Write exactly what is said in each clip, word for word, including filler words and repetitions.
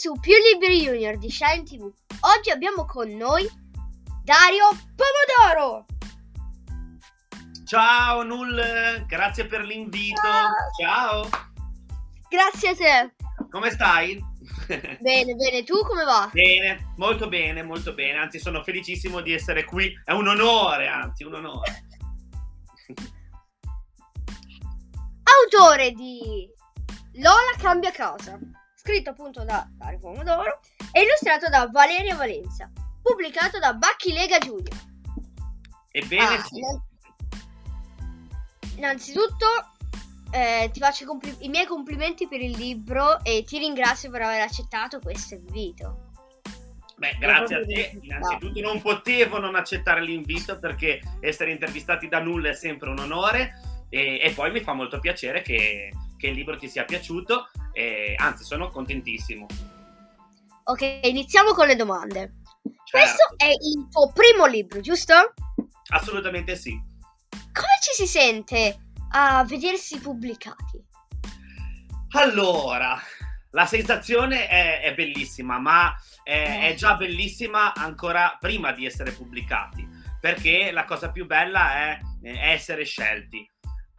su Più Libri Junior di Sharing tivù. Oggi abbiamo con noi Dario Pomodoro. Ciao Null, grazie per l'invito. Ciao. Ciao. Grazie a te. Come stai? Bene, bene. Tu come va? Bene, molto bene, molto bene. Anzi, sono felicissimo di essere qui. È un onore, anzi, un onore. Autore di Lola cambia casa, scritto appunto da Dario Pomodoro e illustrato da Valeria Valenza, pubblicato da Bacchilega Junior. Ebbene ah, sì. Innanzitutto eh, ti faccio compl- i miei complimenti per il libro e ti ringrazio per aver accettato questo invito. Beh, grazie a te. Innanzitutto non potevo non accettare l'invito, perché essere intervistati da Nulla è sempre un onore e, e poi mi fa molto piacere che, che il libro ti sia piaciuto e, anzi, sono contentissimo. Ok, iniziamo con le domande. Certo. Questo è il tuo primo libro, giusto? Assolutamente sì. Come ci si sente a vedersi pubblicati? Allora, la sensazione è, è bellissima, ma è, è già bellissima ancora prima di essere pubblicati, perché la cosa più bella è, è essere scelti,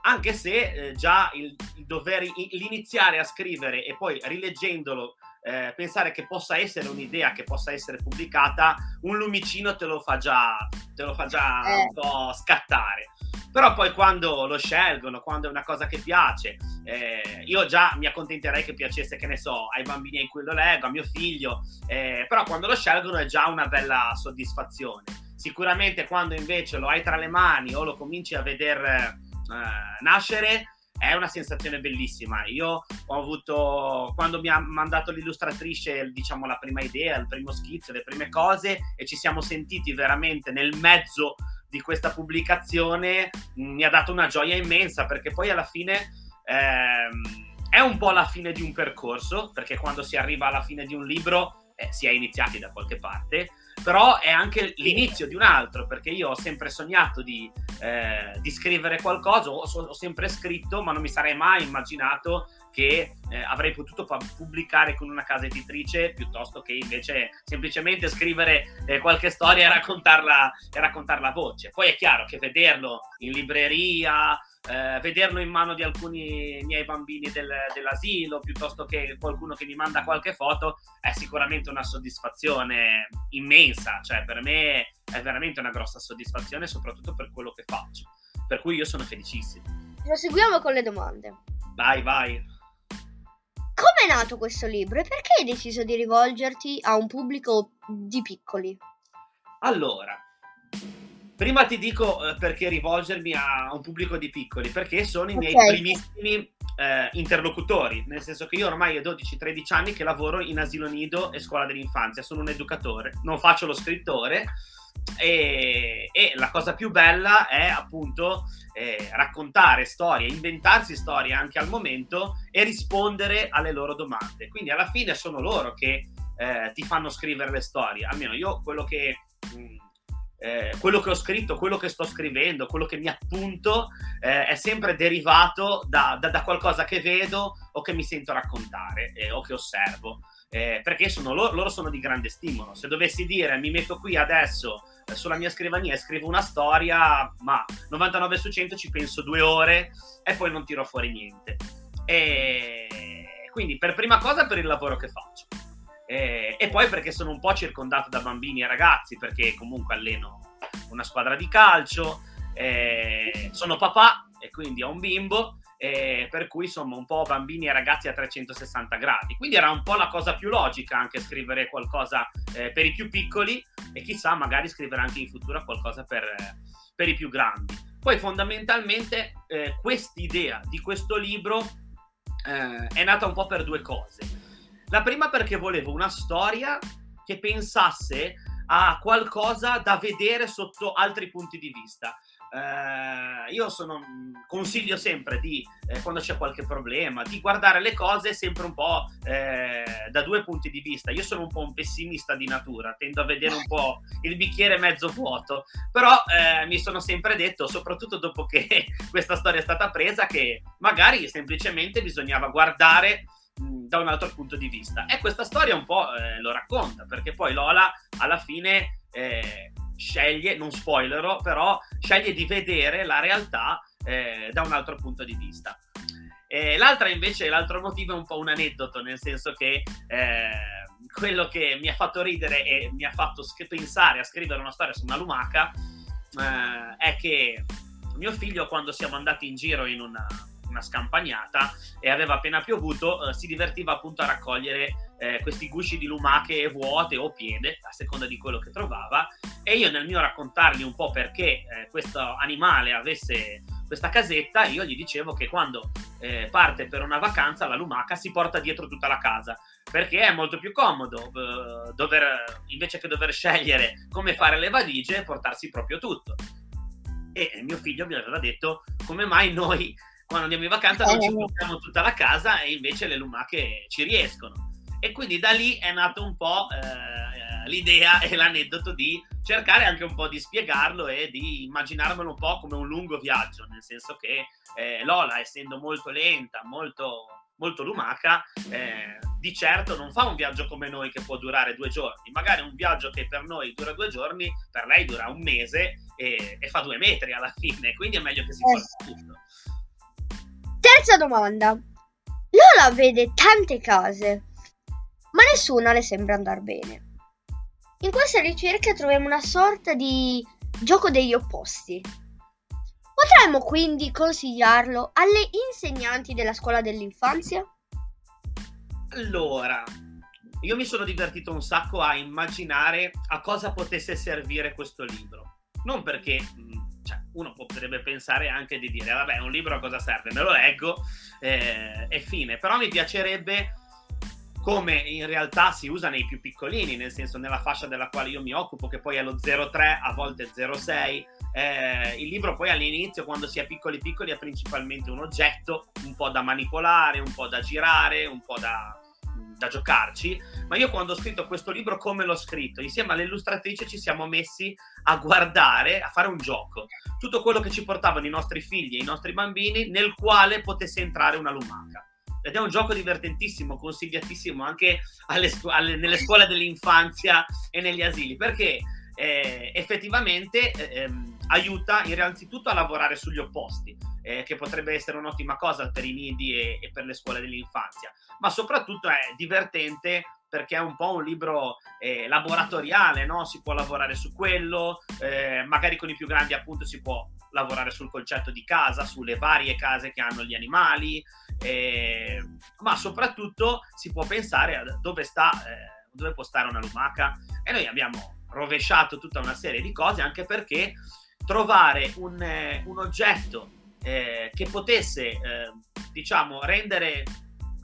anche se eh, già il, il dover, l'iniziare a scrivere e poi rileggendolo eh, pensare che possa essere un'idea che possa essere pubblicata, un lumicino te lo fa già, te lo fa già un po' scattare. Però poi quando lo scelgono, quando è una cosa che piace, eh, io già mi accontenterei che piacesse, che ne so, ai bambini in cui lo leggo, a mio figlio, eh, però quando lo scelgono è già una bella soddisfazione. Sicuramente quando invece lo hai tra le mani o lo cominci a veder eh, nascere, è una sensazione bellissima. Io ho avuto, quando mi ha mandato l'illustratrice, diciamo, la prima idea, il primo schizzo, le prime cose, e ci siamo sentiti veramente nel mezzo di questa pubblicazione, mi ha dato una gioia immensa, perché poi alla fine ehm, è un po' la fine di un percorso, perché quando si arriva alla fine di un libro eh, si è iniziati da qualche parte, però è anche l'inizio di un altro, perché io ho sempre sognato di, eh, di scrivere qualcosa, ho, ho sempre scritto, ma non mi sarei mai immaginato che eh, avrei potuto pubblicare con una casa editrice, piuttosto che invece semplicemente scrivere eh, qualche storia e raccontarla, e raccontarla a voce. Poi è chiaro che vederlo in libreria, eh, vederlo in mano di alcuni miei bambini del, dell'asilo, piuttosto che qualcuno che mi manda qualche foto, è sicuramente una soddisfazione immensa. Cioè, per me è veramente una grossa soddisfazione, soprattutto per quello che faccio, per cui io sono felicissimo. Proseguiamo con le domande. Vai, vai. Come è nato questo libro e perché hai deciso di rivolgerti a un pubblico di piccoli? Allora, prima ti dico perché rivolgermi a un pubblico di piccoli, perché sono i miei okay. primissimi eh, interlocutori, nel senso che io ormai ho dodici tredici anni che lavoro in asilo nido e scuola dell'infanzia, sono un educatore, non faccio lo scrittore. E, e la cosa più bella è appunto eh, raccontare storie, inventarsi storie anche al momento e rispondere alle loro domande. Quindi alla fine sono loro che eh, ti fanno scrivere le storie. Almeno io quello che, mh, eh, quello che ho scritto, quello che sto scrivendo, quello che mi appunto eh, è sempre derivato da, da, da qualcosa che vedo o che mi sento raccontare eh, o che osservo. Eh, perché sono loro, loro sono di grande stimolo. Se dovessi dire mi metto qui adesso eh, sulla mia scrivania e scrivo una storia, ma novantanove su cento ci penso due ore e poi non tiro fuori niente. E quindi per prima cosa per il lavoro che faccio e, e poi perché sono un po' circondato da bambini e ragazzi, perché comunque alleno una squadra di calcio, eh, sono papà e quindi ho un bimbo. Eh, per cui insomma un po' bambini e ragazzi a trecentosessanta gradi, quindi era un po' la cosa più logica anche scrivere qualcosa eh, per i più piccoli e chissà magari scrivere anche in futuro qualcosa per, per i più grandi. Poi fondamentalmente eh, quest'idea di questo libro eh, è nata un po' per due cose. La prima perché volevo una storia che pensasse a qualcosa da vedere sotto altri punti di vista. Eh, io sono, consiglio sempre di, eh, quando c'è qualche problema, di guardare le cose sempre un po' eh, da due punti di vista. Io sono un po' un pessimista di natura, tendo a vedere un po' il bicchiere mezzo vuoto, però eh, mi sono sempre detto, soprattutto dopo che questa storia è stata presa, che magari semplicemente bisognava guardare da un altro punto di vista, e questa storia un po' eh, lo racconta, perché poi Lola alla fine eh, sceglie, non spoilerò, però sceglie di vedere la realtà eh, da un altro punto di vista. E l'altra invece, l'altro motivo è un po' un aneddoto, nel senso che eh, quello che mi ha fatto ridere e mi ha fatto sch- pensare a scrivere una storia su una lumaca eh, è che mio figlio, quando siamo andati in giro in una, una scampagnata e aveva appena piovuto, eh, si divertiva appunto a raccogliere eh, questi gusci di lumache vuote o piene, a seconda di quello che trovava, e io nel mio raccontargli un po' perché eh, questo animale avesse questa casetta, io gli dicevo che quando eh, parte per una vacanza la lumaca si porta dietro tutta la casa, perché è molto più comodo eh, dover, invece che dover scegliere come fare le valigie, portarsi proprio tutto. E mio figlio mi aveva detto: come mai noi quando andiamo in vacanza non ci portiamo tutta la casa e invece le lumache ci riescono? E quindi da lì è nato un po' eh, l'idea e l'aneddoto di cercare anche un po' di spiegarlo e di immaginarmelo un po' come un lungo viaggio, nel senso che eh, Lola, essendo molto lenta, molto, molto lumaca, eh, di certo non fa un viaggio come noi che può durare due giorni, magari un viaggio che per noi dura due giorni, per lei dura un mese e, e fa due metri alla fine, quindi è meglio che si faccia tutto. Terza domanda. Lola vede tante case, ma nessuna le sembra andar bene. In questa ricerca troviamo una sorta di gioco degli opposti. Potremmo quindi consigliarlo alle insegnanti della scuola dell'infanzia? Allora, io mi sono divertito un sacco a immaginare a cosa potesse servire questo libro. Non perché... Cioè, uno potrebbe pensare anche di dire: vabbè, un libro a cosa serve? Me lo leggo eh, e fine. Però mi piacerebbe, come in realtà si usa nei più piccolini, nel senso nella fascia della quale io mi occupo, che poi è lo zero tre, a volte zero sei, eh, il libro poi all'inizio, quando si è piccoli piccoli, è principalmente un oggetto un po' da manipolare, un po' da girare, un po' da, da giocarci. Ma io quando ho scritto questo libro, come l'ho scritto? Insieme all'illustratrice ci siamo messi a guardare, a fare un gioco, tutto quello che ci portavano i nostri figli e i nostri bambini nel quale potesse entrare una lumaca. Ed è un gioco divertentissimo, consigliatissimo anche alle scu- alle, nelle scuole dell'infanzia e negli asili, perché eh, effettivamente eh, aiuta innanzitutto a lavorare sugli opposti, eh, che potrebbe essere un'ottima cosa per i nidi e, e per le scuole dell'infanzia, ma soprattutto è divertente perché è un po' un libro eh, laboratoriale, no? Si può lavorare su quello, eh, magari con i più grandi appunto si può lavorare sul concetto di casa, sulle varie case che hanno gli animali, eh, ma soprattutto si può pensare a dove sta, eh, dove può stare una lumaca. E noi abbiamo rovesciato tutta una serie di cose, anche perché trovare un, eh, un oggetto eh, che potesse eh, diciamo rendere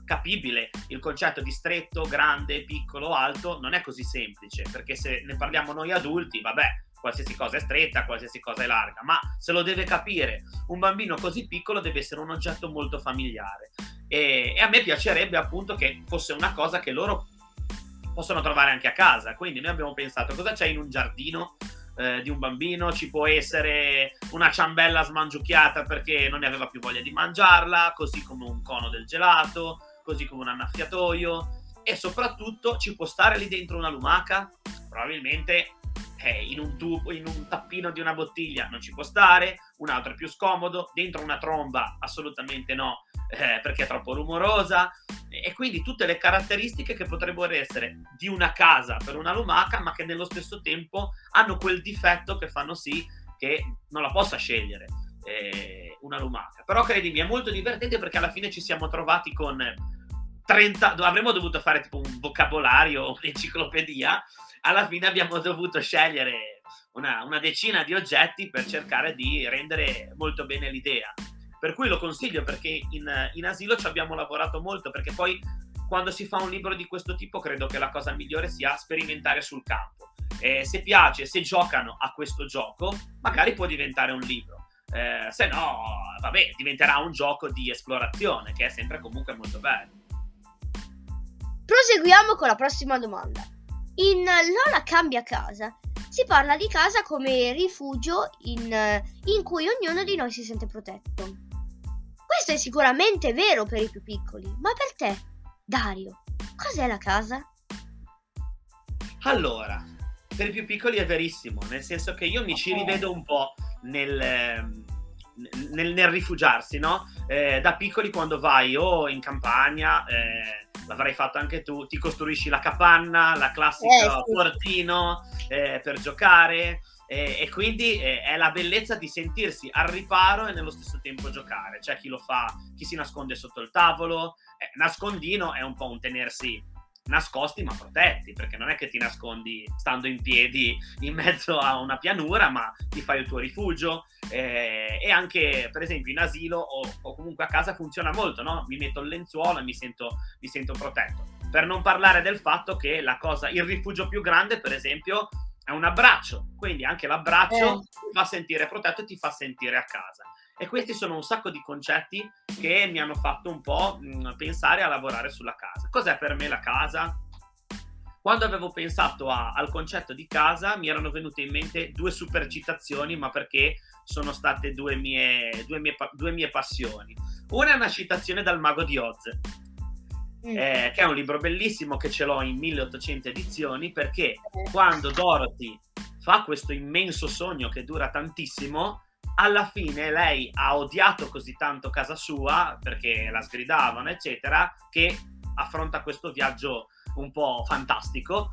capibile il concetto di stretto, grande, piccolo, alto non è così semplice, perché se ne parliamo noi adulti, vabbè, qualsiasi cosa è stretta, qualsiasi cosa è larga, ma se lo deve capire un bambino così piccolo deve essere un oggetto molto familiare, e, e a me piacerebbe appunto che fosse una cosa che loro possono trovare anche a casa. Quindi noi abbiamo pensato: cosa c'è in un giardino eh, di un bambino? Ci può essere una ciambella smangiucchiata perché non ne aveva più voglia di mangiarla, così come un cono del gelato, così come un annaffiatoio, e soprattutto ci può stare lì dentro una lumaca? Probabilmente Eh, in un tubo, in un tappino di una bottiglia non ci può stare, un altro è più scomodo, dentro una tromba assolutamente no, eh, perché è troppo rumorosa. E quindi tutte le caratteristiche che potrebbero essere di una casa per una lumaca, ma che nello stesso tempo hanno quel difetto che fanno sì che non la possa scegliere eh, una lumaca. Però credimi, è molto divertente, perché alla fine ci siamo trovati con trenta, avremmo dovuto fare tipo un vocabolario, un'enciclopedia. Alla fine abbiamo dovuto scegliere una, una decina di oggetti per cercare di rendere molto bene l'idea. Per cui lo consiglio, perché in, in asilo ci abbiamo lavorato molto, perché poi quando si fa un libro di questo tipo credo che la cosa migliore sia sperimentare sul campo. Eh, se piace, se giocano a questo gioco, magari può diventare un libro. Eh, se no, vabbè, diventerà un gioco di esplorazione, che è sempre comunque molto bello. Proseguiamo con la prossima domanda. In Lola cambia casa si parla di casa come rifugio in, in cui ognuno di noi si sente protetto. Questo è sicuramente vero per i più piccoli, ma per te Dario, cos'è la casa? Allora, per i più piccoli è verissimo, nel senso che io mi okay. ci rivedo un po' nel... Nel, nel rifugiarsi, no? Eh, da piccoli, quando vai o in campagna, eh, l'avrai fatto anche tu, ti costruisci la capanna, la classica eh, sì. portino eh, per giocare eh, e quindi eh, è la bellezza di sentirsi al riparo e nello stesso tempo giocare. C'è chi lo fa, chi si nasconde sotto il tavolo, eh, nascondino è un po' un tenersi nascosti ma protetti, perché non è che ti nascondi stando in piedi in mezzo a una pianura, ma ti fai il tuo rifugio eh, e anche per esempio in asilo o, o comunque a casa funziona molto, no? Mi metto il lenzuolo e mi sento, mi sento protetto, per non parlare del fatto che la cosa, il rifugio più grande per esempio è un abbraccio, quindi anche l'abbraccio eh. ti fa sentire protetto e ti fa sentire a casa. E questi sono un sacco di concetti che mi hanno fatto un po' pensare a lavorare sulla casa. Cos'è per me la casa? Quando avevo pensato a, al concetto di casa mi erano venute in mente due super citazioni, ma perché sono state due mie, due mie, due mie passioni. Una è una citazione dal Mago di Oz, mm. eh, che è un libro bellissimo che ce l'ho in milleottocento edizioni, perché quando Dorothy fa questo immenso sogno che dura tantissimo, alla fine lei ha odiato così tanto casa sua, perché la sgridavano eccetera, che affronta questo viaggio un po' fantastico,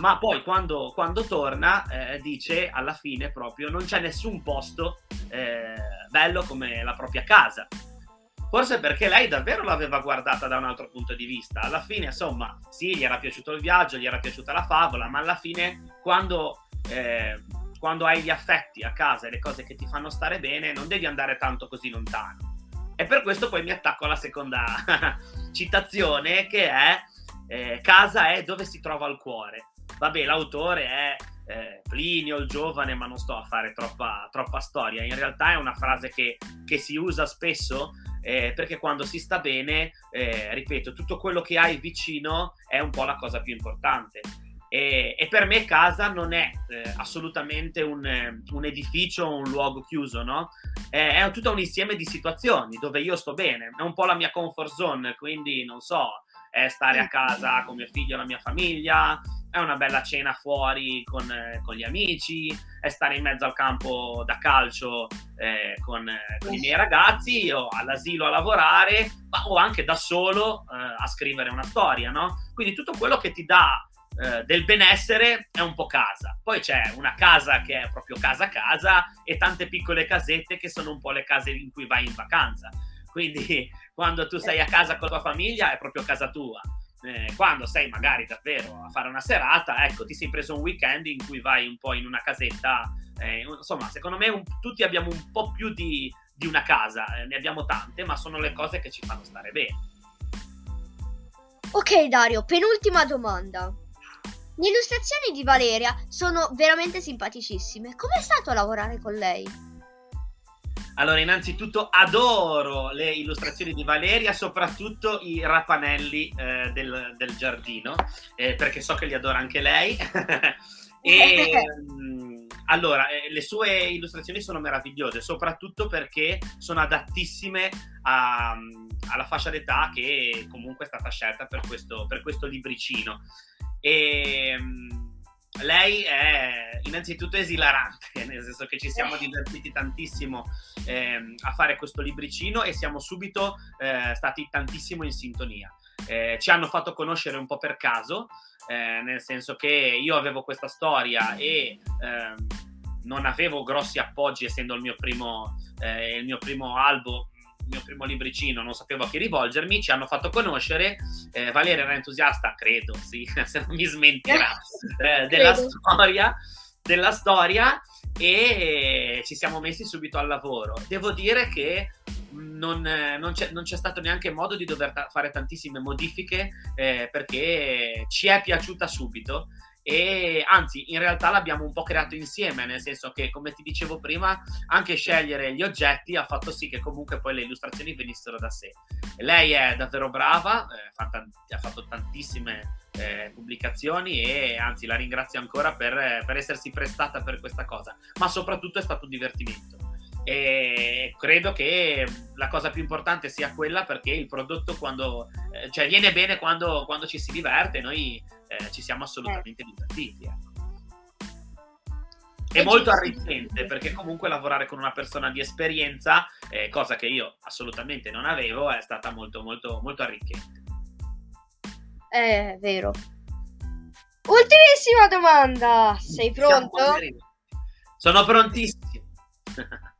ma poi quando, quando torna eh, dice alla fine proprio non c'è nessun posto eh, bello come la propria casa. Forse perché lei davvero l'aveva guardata da un altro punto di vista. Alla fine insomma sì, gli era piaciuto il viaggio, gli era piaciuta la favola, ma alla fine quando... Eh, Quando hai gli affetti a casa e le cose che ti fanno stare bene, non devi andare tanto così lontano. E per questo poi mi attacco alla seconda citazione, che è eh, casa è dove si trova il cuore. Vabbè, l'autore è eh, Plinio il Giovane, ma non sto a fare troppa, troppa storia. In realtà è una frase che, che si usa spesso, eh, perché quando si sta bene, eh, ripeto, tutto quello che hai vicino è un po' la cosa più importante. E, e per me casa non è eh, assolutamente un, eh, un edificio o un luogo chiuso, no? È, è tutto un insieme di situazioni dove io sto bene, è un po' la mia comfort zone, quindi non so, è stare a casa con mio figlio e la mia famiglia, è una bella cena fuori con, eh, con gli amici, è stare in mezzo al campo da calcio eh, con, eh, con i miei ragazzi, o all'asilo a lavorare, ma, o anche da solo eh, a scrivere una storia, no? Quindi tutto quello che ti dà del benessere è un po' casa. Poi c'è una casa che è proprio casa casa e tante piccole casette che sono un po' le case in cui vai in vacanza, quindi quando tu sei a casa con la tua famiglia è proprio casa tua, eh, quando sei magari davvero a fare una serata, ecco, ti sei preso un weekend in cui vai un po' in una casetta, eh, insomma secondo me un, tutti abbiamo un po' più di, di una casa, eh, ne abbiamo tante, ma sono le cose che ci fanno stare bene. Ok Dario, penultima domanda. Le illustrazioni di Valeria sono veramente simpaticissime. Com'è stato lavorare con lei? Allora, innanzitutto adoro le illustrazioni di Valeria, soprattutto i rapanelli eh, del, del giardino, eh, perché so che li adora anche lei. E allora, eh, le sue illustrazioni sono meravigliose, soprattutto perché sono adattissime a, alla fascia d'età che comunque è stata scelta per questo, per questo libricino. E lei è innanzitutto esilarante, nel senso che ci siamo divertiti tantissimo eh, a fare questo libricino e siamo subito eh, stati tantissimo in sintonia. Eh, ci hanno fatto conoscere un po' per caso, eh, nel senso che io avevo questa storia e eh, non avevo grossi appoggi, essendo il mio primo, eh, il mio primo albo, il mio primo libricino, non sapevo a chi rivolgermi, ci hanno fatto conoscere, eh, Valeria era entusiasta, credo, sì, se non mi smentirà, eh, della storia, della storia e ci siamo messi subito al lavoro. Devo dire che non, non c'è, non c'è stato neanche modo di dover ta- fare tantissime modifiche, eh, perché ci è piaciuta subito. E anzi, in realtà l'abbiamo un po' creato insieme, nel senso che, come ti dicevo prima, anche scegliere gli oggetti ha fatto sì che comunque poi le illustrazioni venissero da sé. Lei è davvero brava, eh, fa tanti, ha fatto tantissime eh, pubblicazioni e anzi la ringrazio ancora per, per essersi prestata per questa cosa, ma soprattutto è stato un divertimento e credo che la cosa più importante sia quella, perché il prodotto, quando eh, cioè viene bene quando, quando ci si diverte, noi eh, ci siamo assolutamente eh. divertiti, ecco. È molto arricchente, perché comunque lavorare con una persona di esperienza, eh, cosa che io assolutamente non avevo, è stata molto molto molto arricchente. È vero. Ultimissima domanda, sei pronto? Sono prontissimo.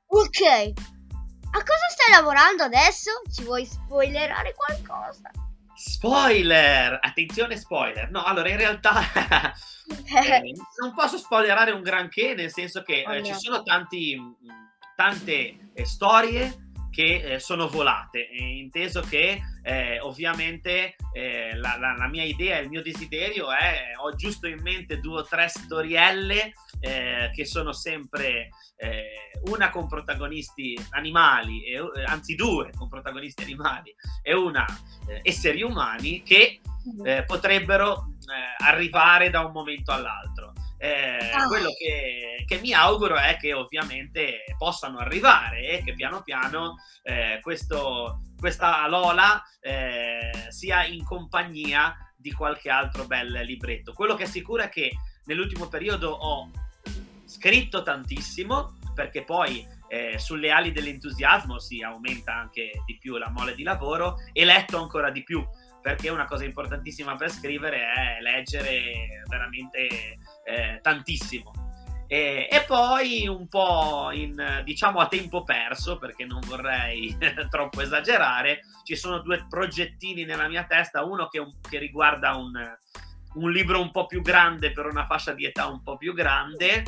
Ok, a cosa stai lavorando adesso? Ci vuoi spoilerare qualcosa? Spoiler! Attenzione, spoiler! No, allora in realtà eh, non posso spoilerare un granché, nel senso che eh, oh, ci sono tanti, tante eh, storie che eh, sono volate, e inteso che eh, ovviamente eh, la, la, la mia idea, il mio desiderio è, ho giusto in mente due o tre storielle eh, che sono sempre eh, una con protagonisti animali, e, anzi due con protagonisti animali e una eh, esseri umani, che eh, potrebbero eh, arrivare da un momento all'altro. Eh, ah. Quello che, che mi auguro è che ovviamente possano arrivare e che piano piano eh, questo, questa Lola eh, sia in compagnia di qualche altro bel libretto. Quello che è sicuro è che nell'ultimo periodo ho scritto tantissimo, perché poi eh, sulle ali dell'entusiasmo si aumenta anche di più la mole di lavoro, e letto ancora di più, perché una cosa importantissima per scrivere è leggere veramente eh, tantissimo. E, e poi un po' in, diciamo a tempo perso, perché non vorrei troppo esagerare, ci sono due progettini nella mia testa, uno che, che riguarda un, un libro un po' più grande per una fascia di età un po' più grande,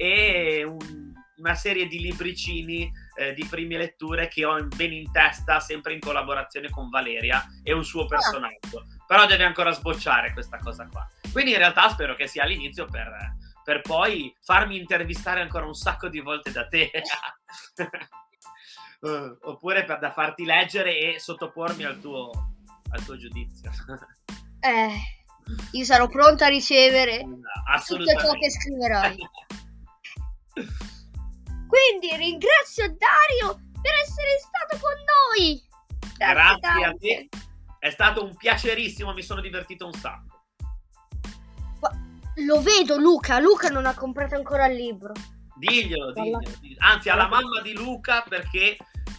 e un, una serie di libricini eh, di prime letture che ho ben in testa, sempre in collaborazione con Valeria e un suo personaggio, però deve ancora sbocciare questa cosa qua, quindi in realtà spero che sia all'inizio per, per poi farmi intervistare ancora un sacco di volte da te uh, oppure per da farti leggere e sottopormi al tuo, al tuo giudizio. eh, io sarò pronta a ricevere tutto ciò che scriverai. Quindi ringrazio Dario per essere stato con noi. Grazie, Grazie a te, è stato un piacerissimo, mi sono divertito un sacco. Lo vedo Luca, Luca non ha comprato ancora il libro. Diglielo, diglielo, diglielo. Anzi, alla mamma di Luca, perché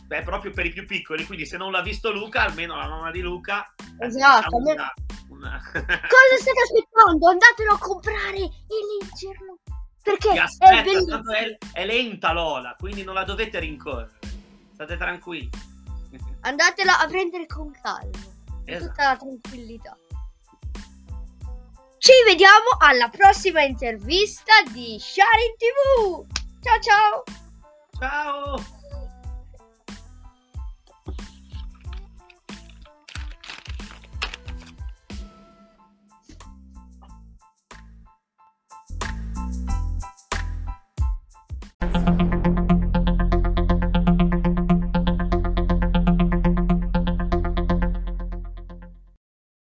è proprio per i più piccoli, quindi se non l'ha visto Luca, almeno la mamma di Luca. Esatto. Una, una... Cosa state aspettando? Andatelo a comprare e leggerlo. Perché aspetta, è, tanto è, è lenta Lola, quindi non la dovete rincorrere, state tranquilli, andatela a prendere con calma, esatto, tutta la tranquillità. Ci vediamo alla prossima intervista di Sharing tivù. Ciao ciao.